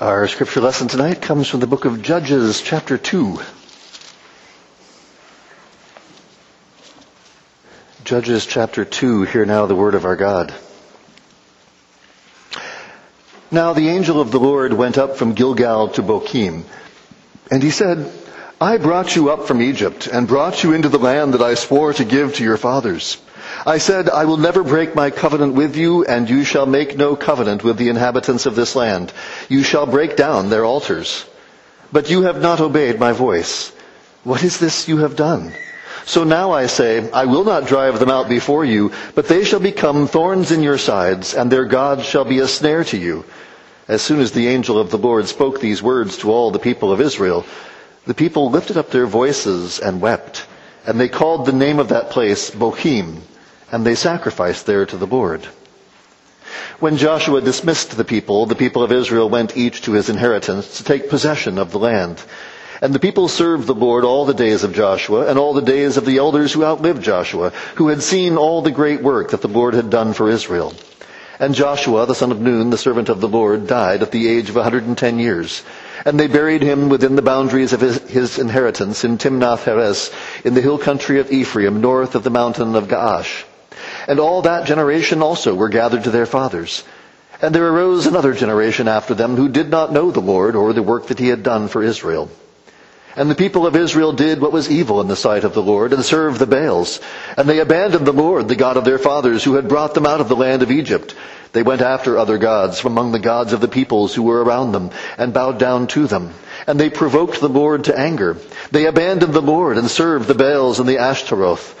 Our scripture lesson tonight comes from the book of Judges, chapter 2. Judges, chapter 2, hear now the word of our God. Now the angel of the Lord went up from Gilgal to Bochim, and he said, I brought you up from Egypt, and brought you into the land that I swore to give to your fathers. I said, I will never break my covenant with you, and you shall make no covenant with the inhabitants of this land. You shall break down their altars. But you have not obeyed my voice. What is this you have done? So now I say, I will not drive them out before you, but they shall become thorns in your sides, and their God shall be a snare to you. As soon as the angel of the Lord spoke these words to all the people of Israel, the people lifted up their voices and wept, and they called the name of that place Bochim, and they sacrificed there to the Lord. When Joshua dismissed the people of Israel went each to his inheritance to take possession of the land. And the people served the Lord all the days of Joshua, and all the days of the elders who outlived Joshua, who had seen all the great work that the Lord had done for Israel. And Joshua, the son of Nun, the servant of the Lord, died at the age of 110 years. And they buried him within the boundaries of his inheritance in Timnath-Heres, in the hill country of Ephraim, north of the mountain of Gaash. And all that generation also were gathered to their fathers. And there arose another generation after them who did not know the Lord or the work that he had done for Israel. And the people of Israel did what was evil in the sight of the Lord, and served the Baals. And they abandoned the Lord, the God of their fathers, who had brought them out of the land of Egypt. They went after other gods from among the gods of the peoples who were around them, and bowed down to them. And they provoked the Lord to anger. They abandoned the Lord, and served the Baals and the Ashtaroth.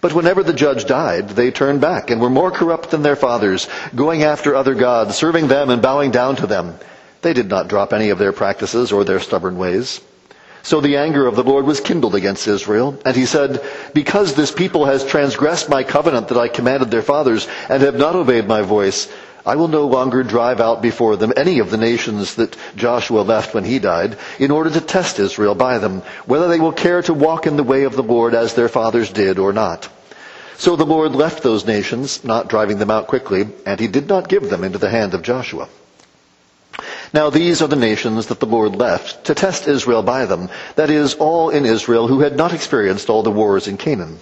But whenever the judge died, they turned back and were more corrupt than their fathers, going after other gods, serving them and bowing down to them. They did not drop any of their practices or their stubborn ways. So the anger of the Lord was kindled against Israel, and he said, Because this people has transgressed my covenant that I commanded their fathers, and have not obeyed my voice, I will no longer drive out before them any of the nations that Joshua left when he died, in order to test Israel by them, whether they will care to walk in the way of the Lord as their fathers did or not. So the Lord left those nations, not driving them out quickly, and he did not give them into the hand of Joshua. Now these are the nations that the Lord left, to test Israel by them, that is, all in Israel who had not experienced all the wars in Canaan.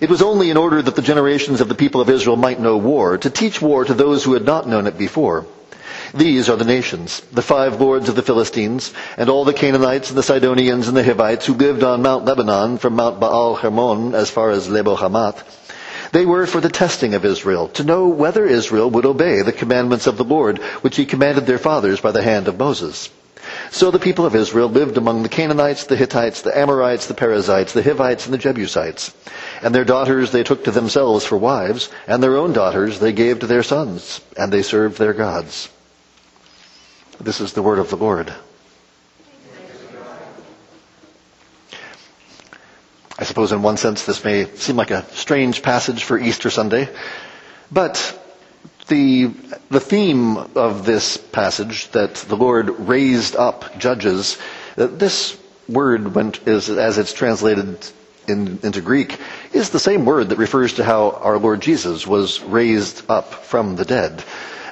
It was only in order that the generations of the people of Israel might know war, to teach war to those who had not known it before. These are the nations, the five lords of the Philistines, and all the Canaanites and the Sidonians and the Hivites who lived on Mount Lebanon from Mount Baal-Hermon as far as Lebo-Hamath. They were for the testing of Israel, to know whether Israel would obey the commandments of the Lord, which he commanded their fathers by the hand of Moses. So the people of Israel lived among the Canaanites, the Hittites, the Amorites, the Perizzites, the Hivites, and the Jebusites. And their daughters they took to themselves for wives, and their own daughters they gave to their sons, and they served their gods. This is the word of the Lord. I suppose in one sense this may seem like a strange passage for Easter Sunday, but the theme of this passage, that the Lord raised up judges, this word, as it's translated into Greek, is the same word that refers to how our Lord Jesus was raised up from the dead.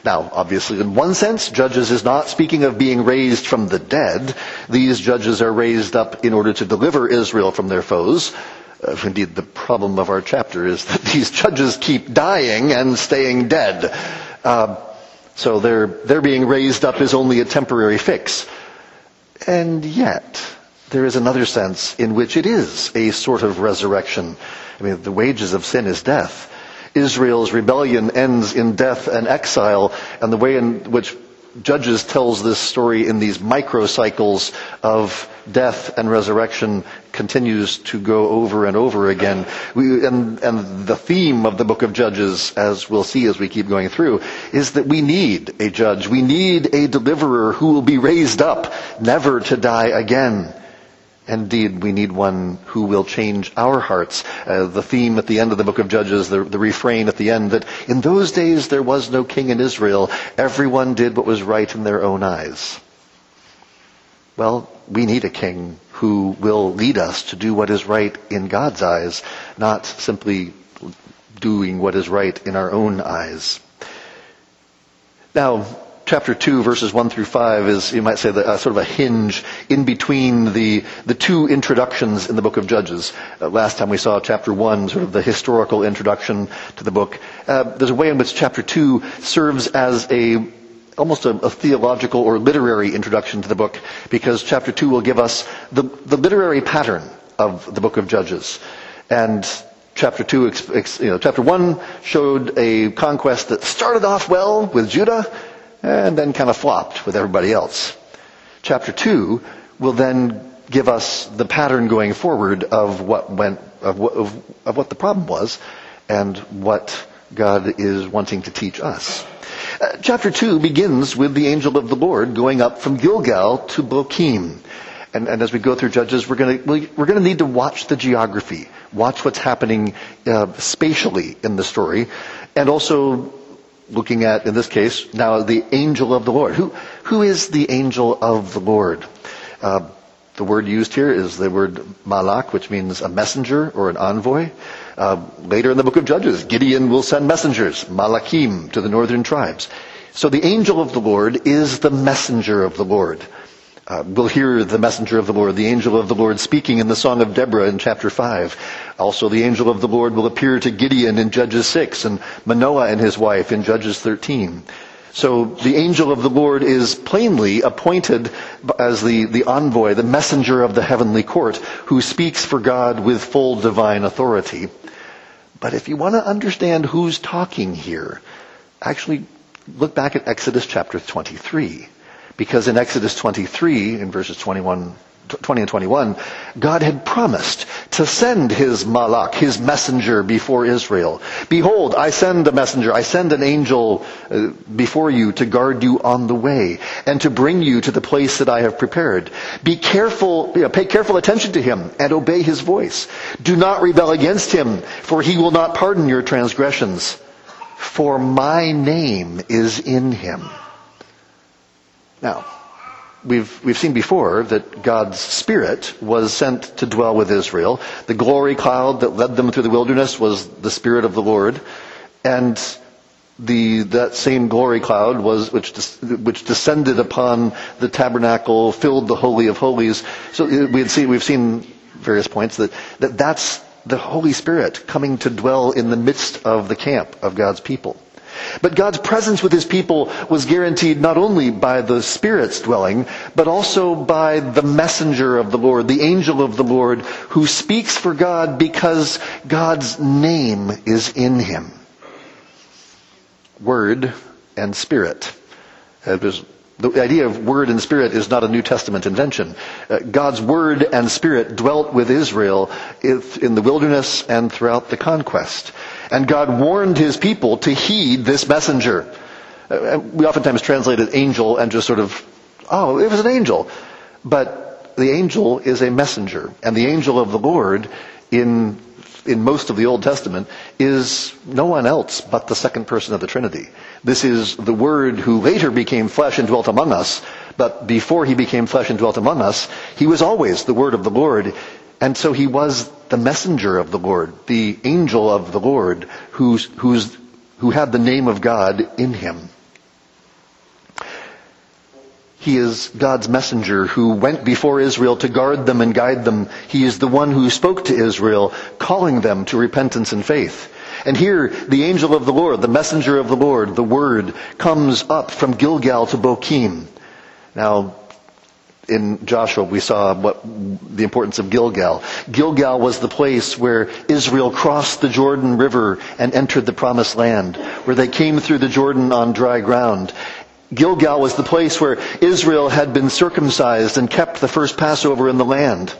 Now, obviously, in one sense, judges is not speaking of being raised from the dead. These judges are raised up in order to deliver Israel from their foes. Indeed, the problem of our chapter is that these judges keep dying and staying dead. So their being raised up is only a temporary fix. And yet, there is another sense in which it is a sort of resurrection. I mean, the wages of sin is death. Israel's rebellion ends in death and exile, and the way in which Judges tells this story in these microcycles of death and resurrection continues to go over and over again. And the theme of the book of Judges, as we'll see as we keep going through, is that we need a judge. We need a deliverer who will be raised up, never to die again. Indeed, we need one who will change our hearts. The theme at the end of the book of Judges, the refrain at the end, that in those days there was no king in Israel. Everyone did what was right in their own eyes. Well, we need a king who will lead us to do what is right in God's eyes, not simply doing what is right in our own eyes. Now, chapter 2, verses 1 through 5 is, you might say, sort of a hinge in between the two introductions in the book of Judges. Last time we saw chapter 1, sort of the historical introduction to the book. There's a way in which chapter 2 serves as almost a theological or literary introduction to the book, because chapter 2 will give us the literary pattern of the book of Judges. And chapter 1 showed a conquest that started off well with Judah, and then kind of flopped with everybody else. Chapter 2 will then give us the pattern going forward of what the problem was and what God is wanting to teach us. Chapter 2 begins with the angel of the Lord going up from Gilgal to Bochim. And as we go through Judges, we're going to need to watch the geography, watch what's happening spatially in the story, and also looking at, in this case, now the angel of the Lord. Who is the angel of the Lord? The word used here is the word malach, which means a messenger or an envoy. Later in the book of Judges, Gideon will send messengers, malachim, to the northern tribes. So the angel of the Lord is the messenger of the Lord. We'll hear the messenger of the Lord, the angel of the Lord, speaking in the Song of Deborah in chapter 5. Also, the angel of the Lord will appear to Gideon in Judges 6 and Manoah and his wife in Judges 13. So the angel of the Lord is plainly appointed as the envoy, the messenger of the heavenly court, who speaks for God with full divine authority. But if you want to understand who's talking here, actually look back at Exodus chapter 23. Because in Exodus 23, in verses 20 and 21, God had promised to send his malach, his messenger, before Israel. Behold, I send a messenger, I send an angel before you to guard you on the way and to bring you to the place that I have prepared. Be careful, pay careful attention to him and obey his voice. Do not rebel against him, for he will not pardon your transgressions, for my name is in him. Now, we've seen before that God's Spirit was sent to dwell with Israel. The glory cloud that led them through the wilderness was the Spirit of the Lord, and that same glory cloud was which descended upon the tabernacle, filled the Holy of Holies. So we've seen various points that's the Holy Spirit coming to dwell in the midst of the camp of God's people. But God's presence with his people was guaranteed not only by the Spirit's dwelling, but also by the messenger of the Lord, the angel of the Lord, who speaks for God because God's name is in him. Word and Spirit. The idea of word and spirit is not a New Testament invention. God's word and spirit dwelt with Israel in the wilderness and throughout the conquest. And God warned his people to heed this messenger. We oftentimes translate an angel and just sort of, oh, it was an angel. But the angel is a messenger. And the angel of the Lord in most of the Old Testament is no one else but the second person of the Trinity. This is the Word who later became flesh and dwelt among us, but before he became flesh and dwelt among us, he was always the Word of the Lord, and so he was the messenger of the Lord, the angel of the Lord, who had the name of God in him. He is God's messenger who went before Israel to guard them and guide them. He is the one who spoke to Israel, calling them to repentance and faith. And here, the angel of the Lord, the messenger of the Lord, the Word, comes up from Gilgal to Bochim. Now, in Joshua, we saw the importance of Gilgal. Gilgal was the place where Israel crossed the Jordan River and entered the Promised Land, where they came through the Jordan on dry ground. Gilgal was the place where Israel had been circumcised and kept the first Passover in the land.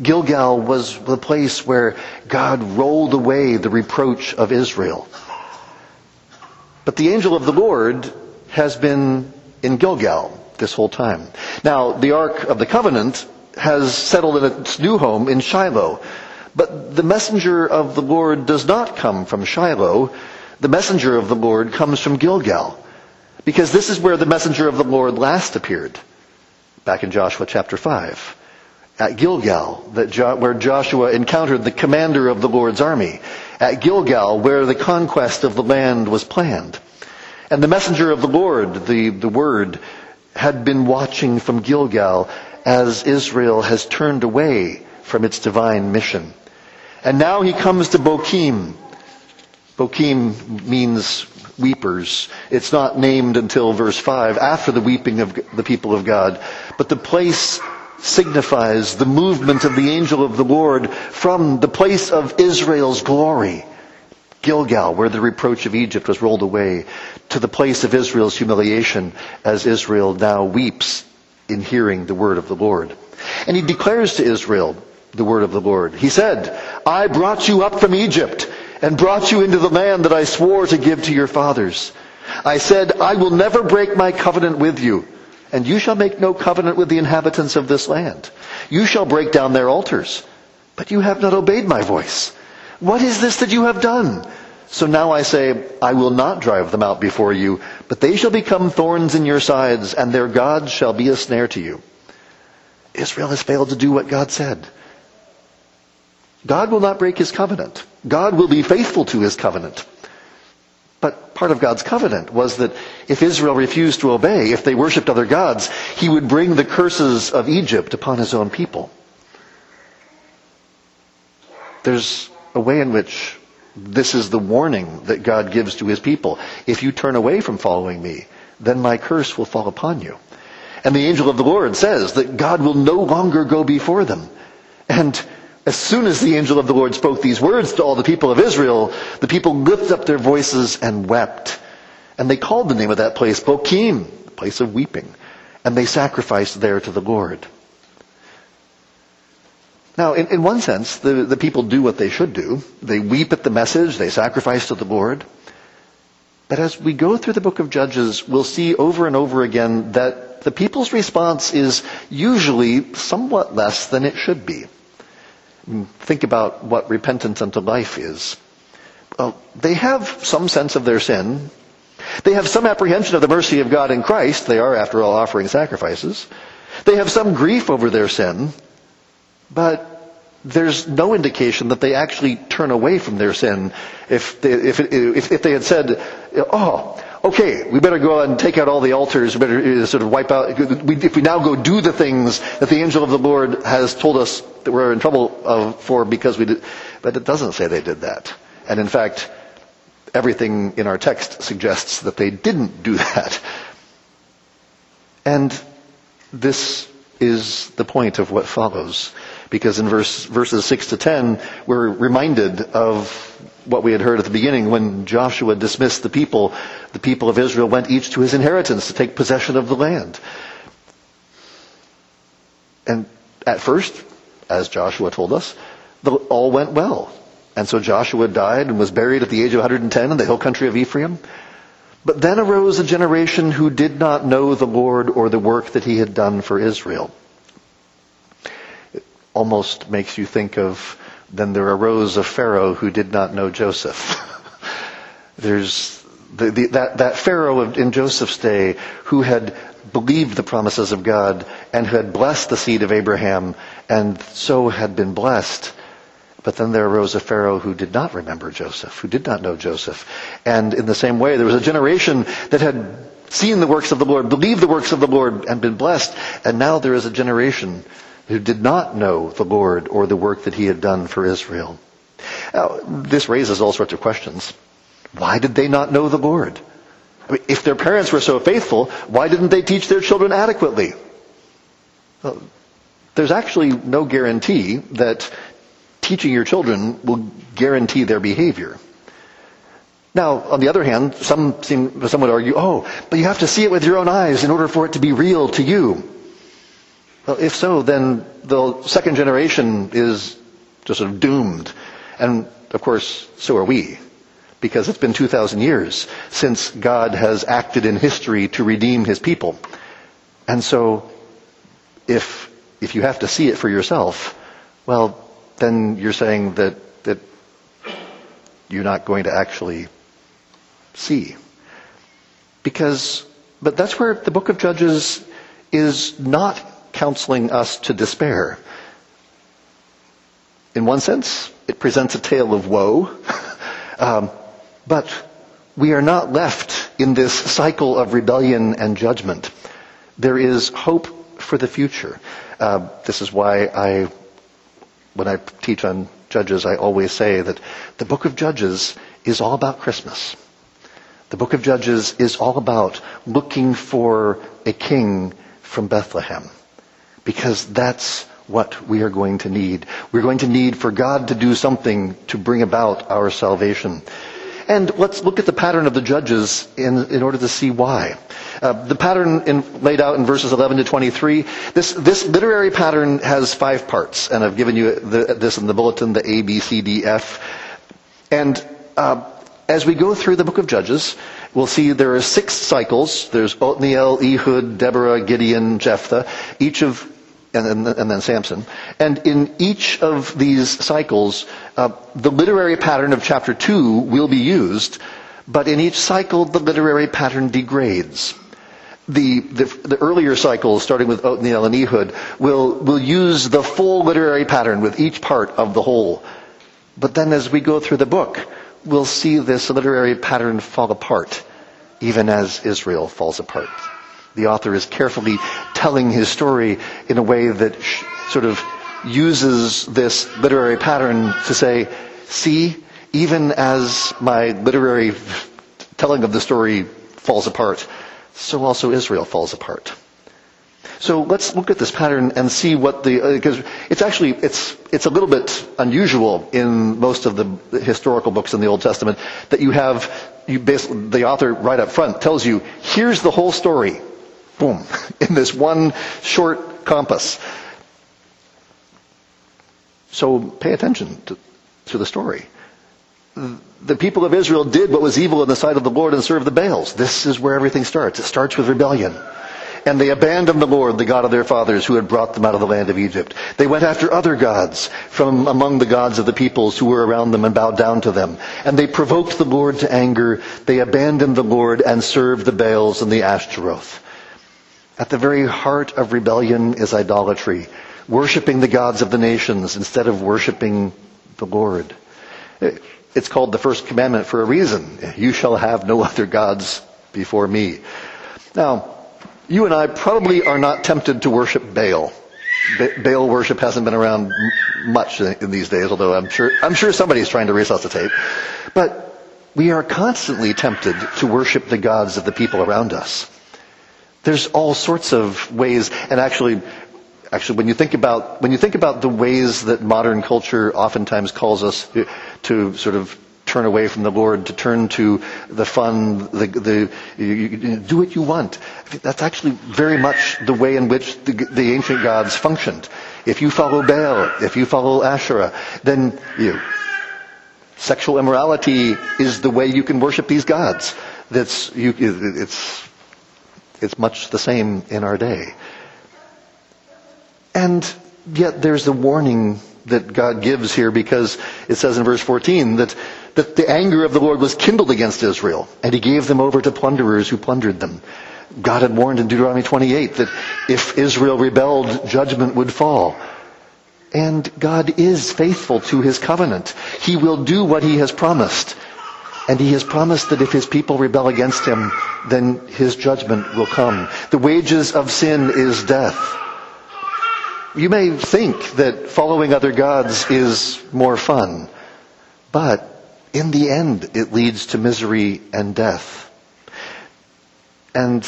Gilgal was the place where God rolled away the reproach of Israel. But the angel of the Lord has been in Gilgal this whole time. Now, the Ark of the Covenant has settled in its new home in Shiloh. But the messenger of the Lord does not come from Shiloh. The messenger of the Lord comes from Gilgal. Because this is where the messenger of the Lord last appeared, back in Joshua chapter 5. At Gilgal, where Joshua encountered the commander of the Lord's army. At Gilgal, where the conquest of the land was planned. And the messenger of the Lord, the Word, had been watching from Gilgal as Israel has turned away from its divine mission. And now he comes to Bochim. Bochim means weepers. It's not named until verse 5, after the weeping of the people of God. But the place signifies the movement of the angel of the Lord from the place of Israel's glory, Gilgal, where the reproach of Egypt was rolled away, to the place of Israel's humiliation, as Israel now weeps in hearing the word of the Lord. And he declares to Israel the word of the Lord. He said, "I brought you up from Egypt and brought you into the land that I swore to give to your fathers. I said, I will never break my covenant with you, and you shall make no covenant with the inhabitants of this land. You shall break down their altars, but you have not obeyed my voice. What is this that you have done? So now I say, I will not drive them out before you, but they shall become thorns in your sides, and their gods shall be a snare to you." Israel has failed to do what God said. God will not break his covenant. God will be faithful to his covenant. But part of God's covenant was that if Israel refused to obey, if they worshipped other gods, he would bring the curses of Egypt upon his own people. There's a way in which this is the warning that God gives to his people. If you turn away from following me, then my curse will fall upon you. And the angel of the Lord says that God will no longer go before them. And as soon as the angel of the Lord spoke these words to all the people of Israel, the people lifted up their voices and wept. And they called the name of that place Bochim, the place of weeping. And they sacrificed there to the Lord. Now, in one sense, the people do what they should do. They weep at the message, they sacrifice to the Lord. But as we go through the book of Judges, we'll see over and over again that the people's response is usually somewhat less than it should be. Think about what repentance unto life is. Well, they have some sense of their sin. They have some apprehension of the mercy of God in Christ. They are, after all, offering sacrifices. They have some grief over their sin. But there's no indication that they actually turn away from their sin. If they had said, "Oh, okay, we better go and take out all the altars, we better sort of wipe out, if we now go do the things that the angel of the Lord has told us that we're in trouble for because we did," but it doesn't say they did that. And in fact, everything in our text suggests that they didn't do that. And this is the point of what follows. Because in verses 6 to 10, we're reminded of what we had heard at the beginning when Joshua dismissed the people. The people of Israel went each to his inheritance to take possession of the land. And at first, as Joshua told us, all went well. And so Joshua died and was buried at the age of 110 in the hill country of Ephraim. But then arose a generation who did not know the Lord or the work that he had done for Israel. Almost makes you think of, then there arose a Pharaoh who did not know Joseph. There's that Pharaoh in Joseph's day who had believed the promises of God and had blessed the seed of Abraham and so had been blessed. But then there arose a Pharaoh who did not remember Joseph, who did not know Joseph. And in the same way, there was a generation that had seen the works of the Lord, believed the works of the Lord, and been blessed. And now there is a generation who did not know the Lord or the work that he had done for Israel. Now, this raises all sorts of questions. Why did they not know the Lord? I mean, if their parents were so faithful, why didn't they teach their children adequately? There's actually no guarantee that teaching your children will guarantee their behavior. Now, on the other hand, some would argue, but you have to see it with your own eyes in order for it to be real to you. Well, if so, then the second generation is just sort of doomed. And, of course, so are we, because it's been 2,000 years since God has acted in history to redeem his people. And so, if you have to see it for yourself, well, then you're saying that you're not going to actually see. But that's where the book of Judges is not counseling us to despair. In one sense, it presents a tale of woe, but we are not left in this cycle of rebellion and judgment. There is hope for the future. This is why when I teach on Judges, I always say that the book of Judges is all about Christmas. The book of Judges is all about looking for a king from Bethlehem, because that's what we are going to need. We're going to need for God to do something to bring about our salvation. And let's look at the pattern of the judges in order to see why. The pattern laid out in verses 11 to 23, this literary pattern has 5 parts, and I've given you this in the bulletin, the A, B, C, D, F. And as we go through the book of Judges, we'll see there are 6 cycles. There's Othniel, Ehud, Deborah, Gideon, Jephthah, and then Samson. And in each of these cycles, the literary pattern of chapter 2 will be used, but in each cycle, the literary pattern degrades. The earlier cycles, starting with Othniel and Ehud, will use the full literary pattern with each part of the whole. But then as we go through the book, we'll see this literary pattern fall apart, even as Israel falls apart. The author is carefully telling his story in a way that sort of uses this literary pattern to say, see, even as my literary telling of the story falls apart, so also Israel falls apart. So let's look at this pattern and see what because it's a little bit unusual in most of the historical books in the Old Testament that basically the author right up front tells you, here's the whole story. Boom, in this one short compass. So pay attention to the story. The people of Israel did what was evil in the sight of the Lord and served the Baals. This is where everything starts. It starts with rebellion. And they abandoned the Lord, the God of their fathers, who had brought them out of the land of Egypt. They went after other gods from among the gods of the peoples who were around them and bowed down to them. And they provoked the Lord to anger. They abandoned the Lord and served the Baals and the Ashtaroth. At the very heart of rebellion is idolatry, worshiping the gods of the nations instead of worshiping the Lord. It's called the first commandment for a reason. You shall have no other gods before me. Now, you and I probably are not tempted to worship Baal. Baal worship hasn't been around much in these days, although I'm sure somebody's trying to resuscitate. But we are constantly tempted to worship the gods of the people around us. There's all sorts of ways, and actually, when you think about the ways that modern culture oftentimes calls us to sort of turn away from the Lord, to turn to the fun, you do what you want. That's actually very much the way in which the ancient gods functioned. If you follow Baal, if you follow Asherah, then sexual immorality is the way you can worship these gods. It's much the same in our day. And yet there's the warning that God gives here, because it says in verse 14 that the anger of the Lord was kindled against Israel, and he gave them over to plunderers who plundered them. God had warned in Deuteronomy 28 that if Israel rebelled, judgment would fall. And God is faithful to his covenant. He will do what he has promised. And he has promised that if his people rebel against him, then his judgment will come. The wages of sin is death. You may think that following other gods is more fun, but in the end it leads to misery and death. And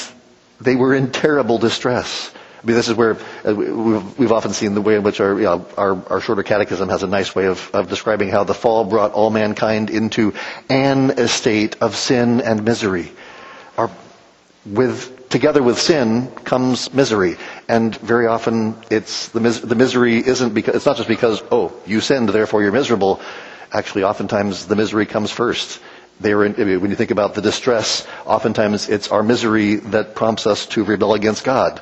they were in terrible distress. I mean, this is where we've often seen the way in which our shorter catechism has a nice way of describing how the fall brought all mankind into an estate of sin and misery. Together with sin comes misery, and very often it's the misery isn't because it's not just because you sinned therefore you're miserable. Actually, oftentimes the misery comes first. When you think about the distress, oftentimes it's our misery that prompts us to rebel against God.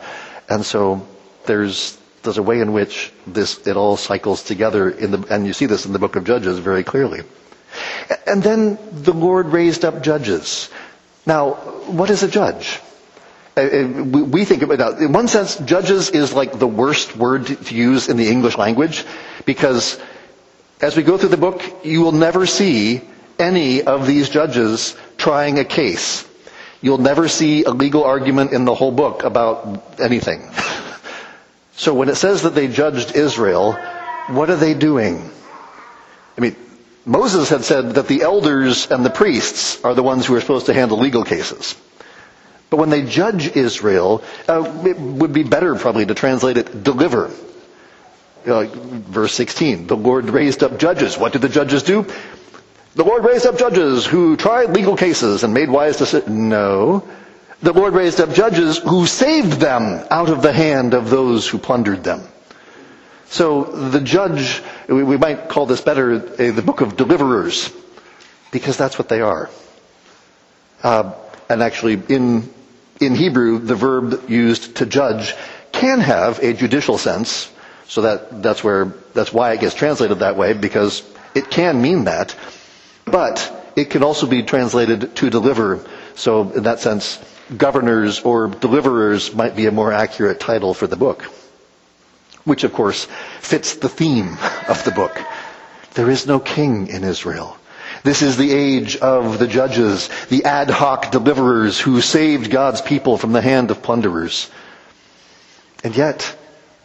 And so there's a way in which it all cycles together and you see this in the book of Judges very clearly. And then the Lord raised up judges. Now, what is a judge? We think about, in one sense, judges is like the worst word to use in the English language, because as we go through the book, you will never see any of these judges trying a case. You'll never see a legal argument in the whole book about anything. So when it says that they judged Israel, what are they doing? I mean, Moses had said that the elders and the priests are the ones who are supposed to handle legal cases. But when they judge Israel, it would be better probably to translate it deliver. Verse 16, the Lord raised up judges. What did the judges do? The Lord raised up judges who tried legal cases and made wise decisions. No. The Lord raised up judges who saved them out of the hand of those who plundered them. So the judge, we might call this better the book of deliverers, because that's what they are. And actually, in Hebrew, the verb used to judge can have a judicial sense. So that's why it gets translated that way, because it can mean that. But it can also be translated to deliver. So in that sense, governors or deliverers might be a more accurate title for the book, which of course fits the theme of the book. There is no king in Israel. This is the age of the judges, the ad hoc deliverers who saved God's people from the hand of plunderers. And yet,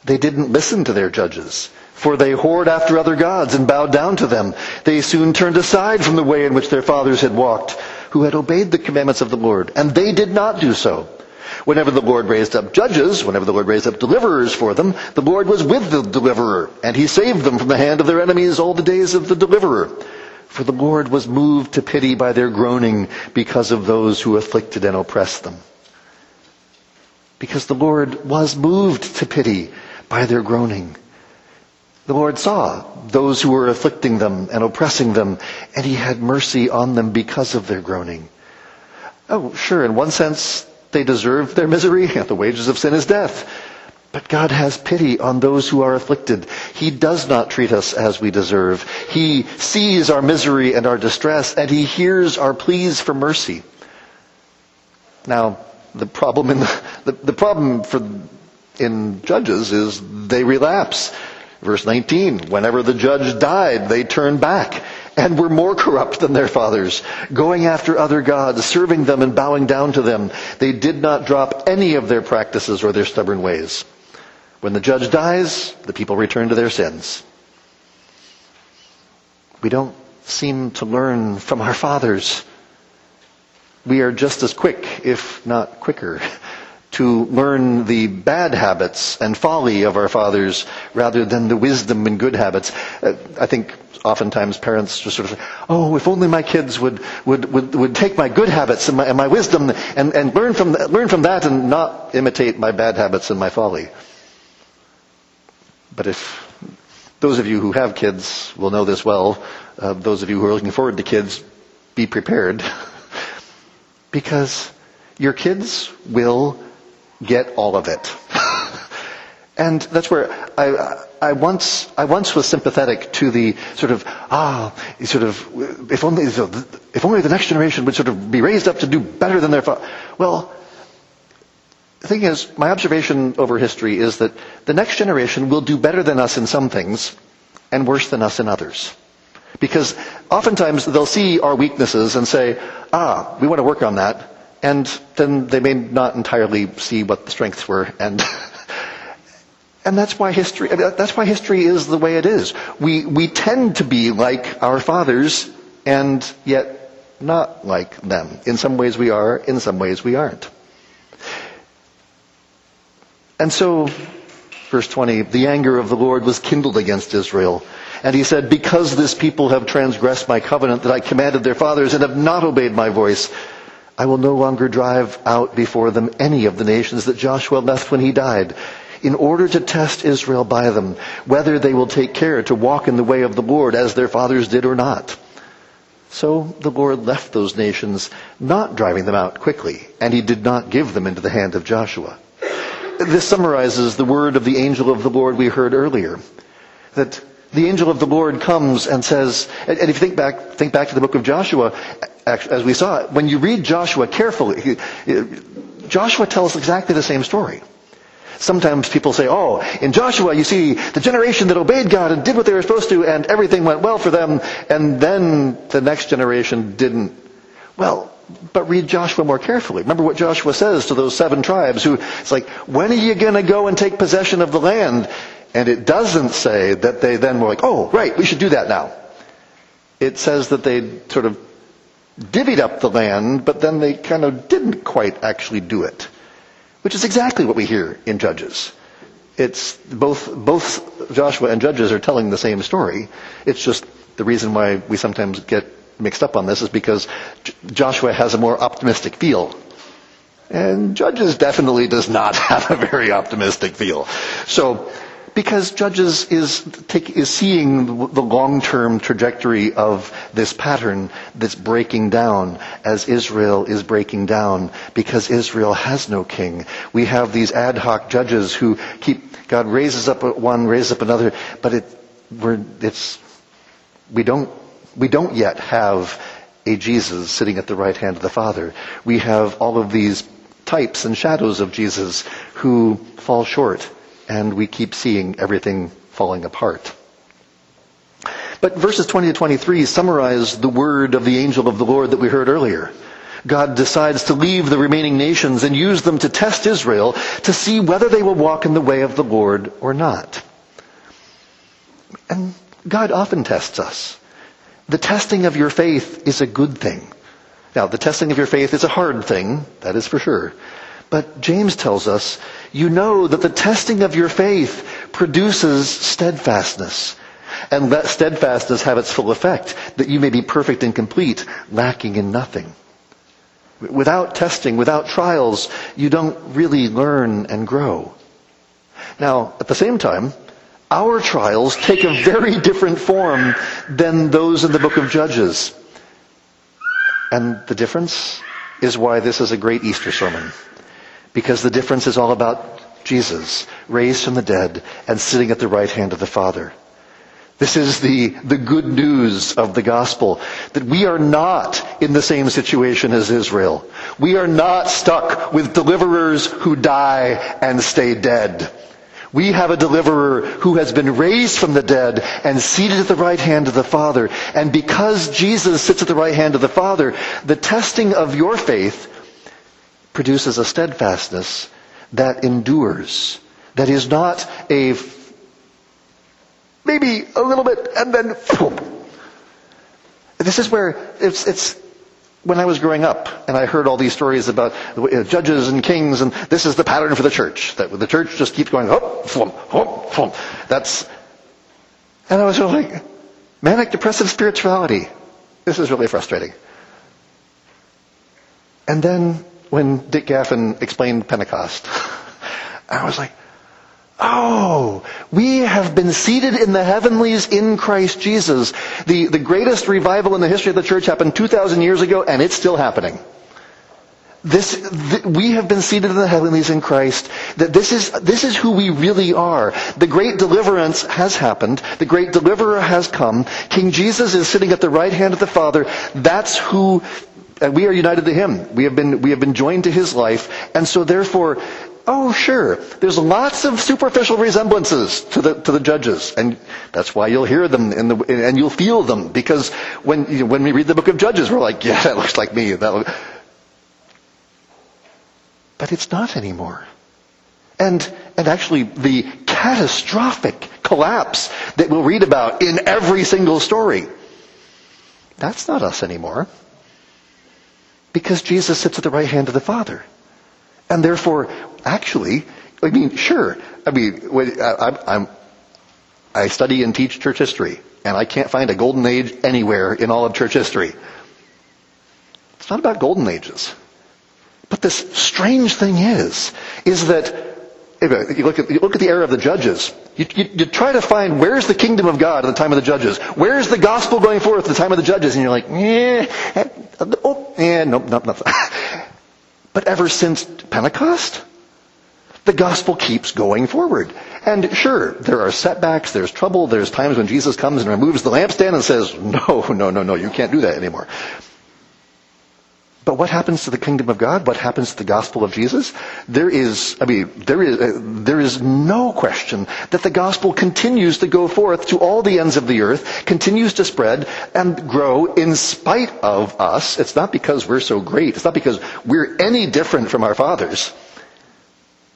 they didn't listen to their judges, for they whored after other gods and bowed down to them. They soon turned aside from the way in which their fathers had walked, who had obeyed the commandments of the Lord, and they did not do so. Whenever the Lord raised up judges, whenever the Lord raised up deliverers for them, the Lord was with the deliverer, and he saved them from the hand of their enemies all the days of the deliverer. For the Lord was moved to pity by their groaning because of those who afflicted and oppressed them. Because the Lord was moved to pity by their groaning. The Lord saw those who were afflicting them and oppressing them, and he had mercy on them because of their groaning. Oh, sure, in one sense, they deserve their misery. The wages of sin is death. But God has pity on those who are afflicted. He does not treat us as we deserve. He sees our misery and our distress, and he hears our pleas for mercy. Now, the problem in judges is they relapse. Verse 19, whenever the judge died, they turned back and were more corrupt than their fathers, going after other gods, serving them and bowing down to them. They did not drop any of their practices or their stubborn ways. When the judge dies, the people return to their sins. We don't seem to learn from our fathers. We are just as quick, if not quicker, to learn the bad habits and folly of our fathers rather than the wisdom and good habits. I think oftentimes parents just sort of say, if only my kids would take my good habits and my wisdom and learn from that and not imitate my bad habits and my folly. But if those of you who have kids will know this well, those of you who are looking forward to kids, be prepared. Because your kids will get all of it. And that's where I once was sympathetic to the if only the next generation would sort of be raised up to do better than their father. Well, the thing is, my observation over history is that the next generation will do better than us in some things and worse than us in others. Because oftentimes they'll see our weaknesses and say, we want to work on that. And then they may not entirely see what the strengths were, and that's why history is the way it is. We tend to be like our fathers, and yet not like them. In some ways we are, in some ways we aren't. And so, verse 20, the anger of the Lord was kindled against Israel. And he said, because this people have transgressed my covenant that I commanded their fathers and have not obeyed my voice, I will no longer drive out before them any of the nations that Joshua left when he died, in order to test Israel by them, whether they will take care to walk in the way of the Lord as their fathers did or not. So the Lord left those nations, not driving them out quickly, and he did not give them into the hand of Joshua. This summarizes the word of the angel of the Lord we heard earlier, that the angel of the Lord comes and says, and if you think back to the book of Joshua, as we saw, when you read Joshua carefully, Joshua tells exactly the same story. Sometimes people say, oh, in Joshua you see the generation that obeyed God and did what they were supposed to and everything went well for them, and then the next generation didn't. Well, but read Joshua more carefully. Remember what Joshua says to those 7 tribes who, it's like, when are you going to go and take possession of the land? And it doesn't say that they then were like, oh, right, we should do that now. It says that they sort of divvied up the land, but then they kind of didn't quite actually do it. Which is exactly what we hear in Judges. It's both Joshua and Judges are telling the same story. It's just the reason why we sometimes get mixed up on this is because Joshua has a more optimistic feel. And Judges definitely does not have a very optimistic feel. So, because Judges is seeing the long-term trajectory of this pattern that's breaking down as Israel is breaking down, because Israel has no king. We have these ad hoc judges who God raises up one, raises up another, but we don't yet have a Jesus sitting at the right hand of the Father. We have all of these types and shadows of Jesus who fall short. And we keep seeing everything falling apart. But verses 20 to 23 summarize the word of the angel of the Lord that we heard earlier. God decides to leave the remaining nations and use them to test Israel to see whether they will walk in the way of the Lord or not. And God often tests us. The testing of your faith is a good thing. Now, the testing of your faith is a hard thing, that is for sure. But James tells us, you know that the testing of your faith produces steadfastness. And let steadfastness have its full effect, that you may be perfect and complete, lacking in nothing. Without testing, without trials, you don't really learn and grow. Now, at the same time, our trials take a very different form than those in the book of Judges. And the difference is why this is a great Easter sermon. Because the difference is all about Jesus, raised from the dead and sitting at the right hand of the Father. This is the good news of the gospel, that we are not in the same situation as Israel. We are not stuck with deliverers who die and stay dead. We have a deliverer who has been raised from the dead and seated at the right hand of the Father. And because Jesus sits at the right hand of the Father, the testing of your faith produces a steadfastness that endures, that is not a maybe a little bit and then boom. This is where it's when I was growing up and I heard all these stories about judges and kings, and this is the pattern for the church, that the church just keeps going hop, flum, hop, flum. And I was sort of like, manic depressive spirituality. This is really frustrating. And then when Dick Gaffin explained Pentecost, I was like, oh, we have been seated in the heavenlies in Christ Jesus. The greatest revival in the history of the church happened 2,000 years ago, and it's still happening. We have been seated in the heavenlies in Christ. That this is who we really are. The great deliverance has happened. The great deliverer has come. King Jesus is sitting at the right hand of the Father. That's who. And we are united to him. We have been joined to his life. And so therefore, oh sure, there's lots of superficial resemblances to the judges. And that's why you'll hear them and you'll feel them. Because when we read the book of Judges, we're like, yeah, that looks like me. But it's not anymore. And actually, the catastrophic collapse that we'll read about in every single story, that's not us anymore. Because Jesus sits at the right hand of the Father. And therefore, actually, I mean, sure. I mean, I study and teach church history, and I can't find a golden age anywhere in all of church history. It's not about golden ages. But this strange thing is that you look at the era of the Judges. You try to find where's the kingdom of God at the time of the Judges. Where's the gospel going forth at the time of the Judges? And you're like, nope, nothing. But ever since Pentecost, the gospel keeps going forward. And sure, there are setbacks, there's trouble, there's times when Jesus comes and removes the lampstand and says, no, you can't do that anymore. But what happens to the kingdom of God? What happens to the gospel of Jesus? There is no question that the gospel continues to go forth to all the ends of the earth, continues to spread and grow in spite of us. It's not because we're so great. It's not because we're any different from our fathers.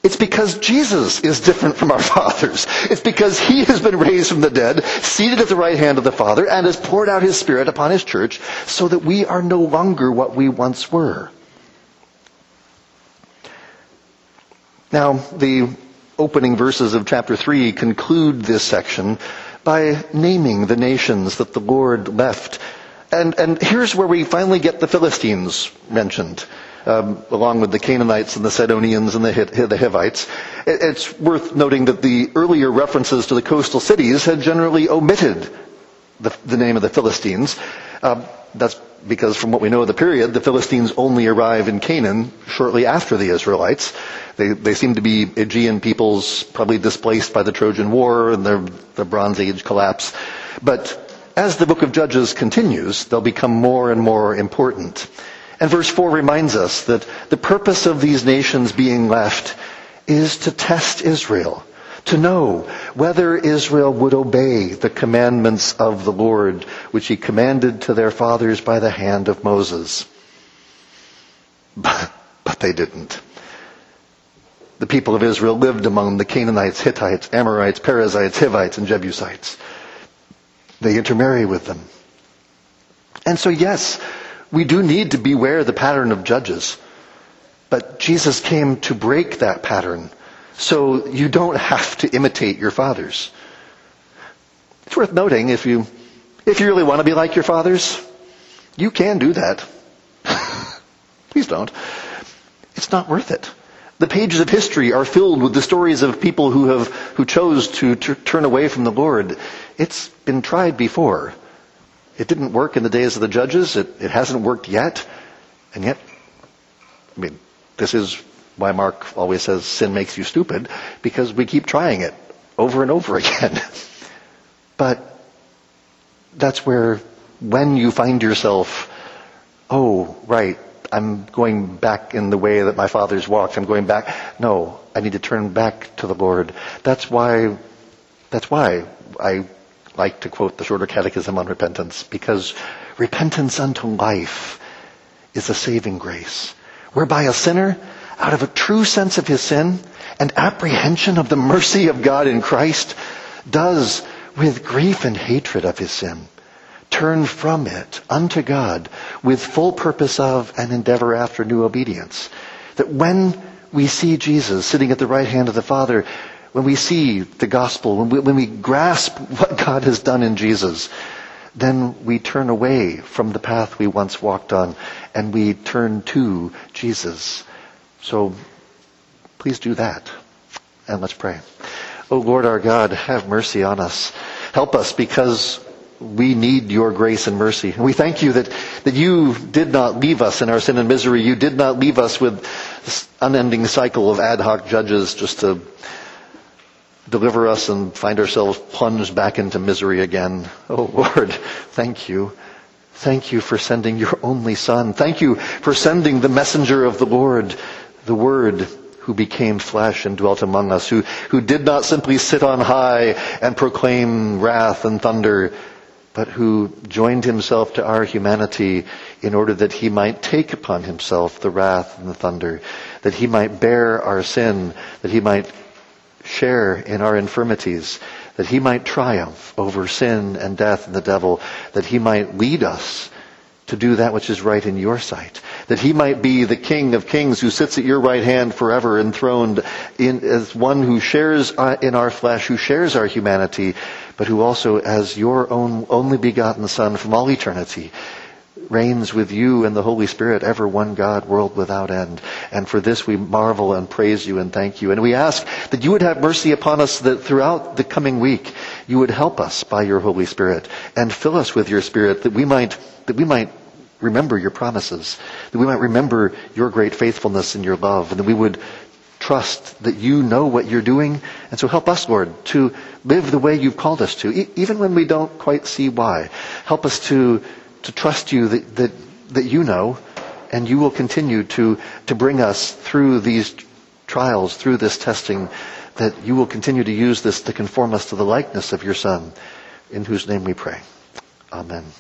It's because Jesus is different from our fathers. It's because he has been raised from the dead, seated at the right hand of the Father, and has poured out his Spirit upon his church so that we are no longer what we once were. Now, the opening verses of chapter 3 conclude this section by naming the nations that the Lord left. And here's where we finally get the Philistines mentioned. Along with the Canaanites and the Sidonians and the Hivites. It's worth noting that the earlier references to the coastal cities had generally omitted the name of the Philistines. That's because from what we know of the period, the Philistines only arrive in Canaan shortly after the Israelites. They seem to be Aegean peoples, probably displaced by the Trojan War and the Bronze Age collapse. But as the book of Judges continues, they'll become more and more important. And verse 4 reminds us that the purpose of these nations being left is to test Israel, to know whether Israel would obey the commandments of the Lord, which he commanded to their fathers by the hand of Moses. But they didn't. The people of Israel lived among the Canaanites, Hittites, Amorites, Perizzites, Hivites, and Jebusites. They intermarry with them. And so, yes, we do need to beware the pattern of Judges. But Jesus came to break that pattern. So you don't have to imitate your fathers. It's worth noting, if you really want to be like your fathers, you can do that. Please don't. It's not worth it. The pages of history are filled with the stories of people who chose to turn away from the Lord. It's been tried before. It didn't work in the days of the Judges. It hasn't worked yet. And yet, I mean, this is why Mark always says sin makes you stupid, because we keep trying it over and over again. But that's where, when you find yourself, oh, right, I'm going back in the way that my fathers walked. I'm going back. No, I need to turn back to the Lord. That's why I like to quote the Shorter Catechism on repentance, because repentance unto life is a saving grace, whereby a sinner, out of a true sense of his sin and apprehension of the mercy of God in Christ, does, with grief and hatred of his sin, turn from it unto God with full purpose of and endeavor after new obedience. That when we see Jesus sitting at the right hand of the Father, when we see the gospel, when we grasp what God has done in Jesus, then we turn away from the path we once walked on and we turn to Jesus. So please do that. And let's pray. Oh Lord our God, have mercy on us. Help us, because we need your grace and mercy. And we thank you that you did not leave us in our sin and misery. You did not leave us with this unending cycle of ad hoc judges just to deliver us and find ourselves plunged back into misery again. Oh Lord, thank you. Thank you for sending your only Son. Thank you for sending the messenger of the Lord, the Word, who became flesh and dwelt among us, who did not simply sit on high and proclaim wrath and thunder, but who joined himself to our humanity in order that he might take upon himself the wrath and the thunder, that he might bear our sin, that he might share in our infirmities, that he might triumph over sin and death and the devil, that he might lead us to do that which is right in your sight, that he might be the King of kings who sits at your right hand forever, enthroned as one who shares in our flesh, who shares our humanity, but who also, as your own only begotten Son from all eternity, reigns with you and the Holy Spirit, ever one God, world without end. And for this we marvel and praise you and thank you. And we ask that you would have mercy upon us, that throughout the coming week you would help us by your Holy Spirit and fill us with your Spirit, that we might remember your promises, that we might remember your great faithfulness and your love, and that we would trust that you know what you're doing. And so help us, Lord, to live the way you've called us to, even when we don't quite see why. Help us to trust you that you know, and you will continue to bring us through these trials, through this testing, that you will continue to use this to conform us to the likeness of your Son, in whose name we pray. Amen.